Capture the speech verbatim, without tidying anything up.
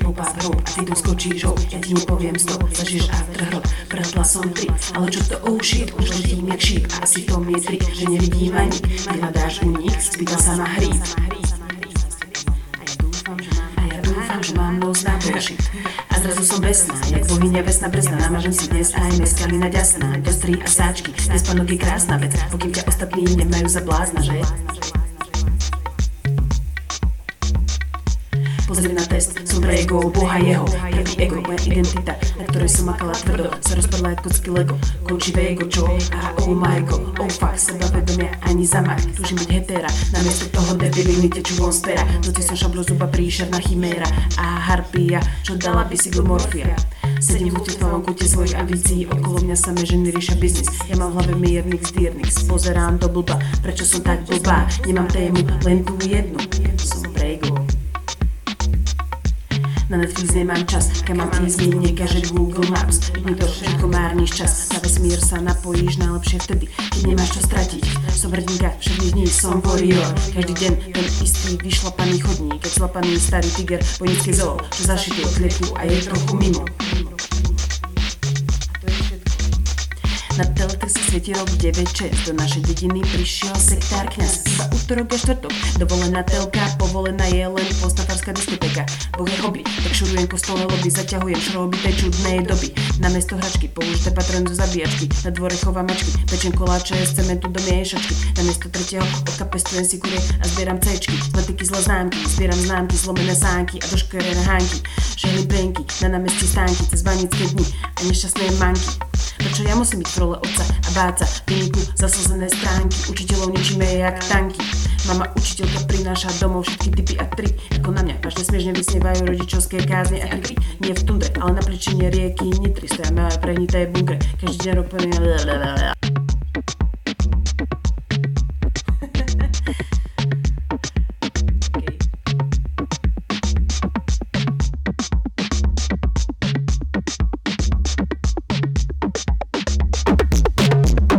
môj popár hrob, a ty tu skočíš ho, ja ti nepoviem stop, zažiješ after hrob, prhla som tri, ale čo to oh shit, už letím jak šíp, a asi v tom je trik, že nevidím ani, nehľadáš únik, spýtal sa na hry. Že mám nos na bullshit a zrazu som vesná, jak bohyňa vesná brzná. Namažem si dnes aj meskalina ďasná, dostrý a sáčky, nespánok je krásna vec, pokým ťa ostatní nemajú za blázna, že? Pozri na test, som pre ego, boha jeho, prvý ego, moja identita, na ktorej som makala tvrdo, sa rozpadla jak kocky lego, končivé ego, čo? A oh my god, oh fuck, sebavedomia ani zamach, tužím byť hetera, namiesto toho debiliny tečú von z pera, noci som šablozuba príšerná chiméra a harpia, čo dala by si glomorfia. Sedím v uteplom kute svojich ambícií, okolo mňa samé ženy riešia biznis, ja mám v hlave miernik zdiernik, pozerám do blba, prečo som tak blbá, nemám tému, len tú jednu, som pre ego. Na Netflix nemám čas, kam mám ísť, mi nekaže Google Maps. Vidím to, že komárniš čas, na vesmír sa napojíš najlepšie vtedy, keď nemáš čo stratiť. Som hrdinka, všetkých dní som warrior, každý deň ten istý vyšlapaný chodník, keď slapaný starý tiger, bojnické zoo, čo zašitý odklepnú a je trochu mimo. Na telke sa svieti rok deväť šesť, do našej dediny prišiel sektár kňaz. Iba útorok a štvrtok, dovolená telka, povolená je len postafarská diskotéka. Boh je hobby, tak šurujem kostolné lobby, zaťahujem šroby tej čudnej doby. Na mesto hračky, použite patrón zo zabíjačky, na dvore chovám mačky, pečem koláče z cementu do miešačky. Na miesto tretieho oka pestujem si kurie a zbieram cečky, zletiky zle známky, zbieram známky, zlomené sánky a doškverené hánky. Ženy penky, na námestí stánky, cez banické dni a nešťastné manky. Prečo ja musím byť trole otca a báca, vyniknú zaslzené stránky, učiteľov ničíme jak tanky. Mama učiteľka prináša domov všetky typy a tri, ako na mňa až nesmiešne vysnievajú rodičovské kázne a trikry. Nie v tundre, ale na pličine rieky Nitry, stojame aj prehnité bunkre, každý deň ropený.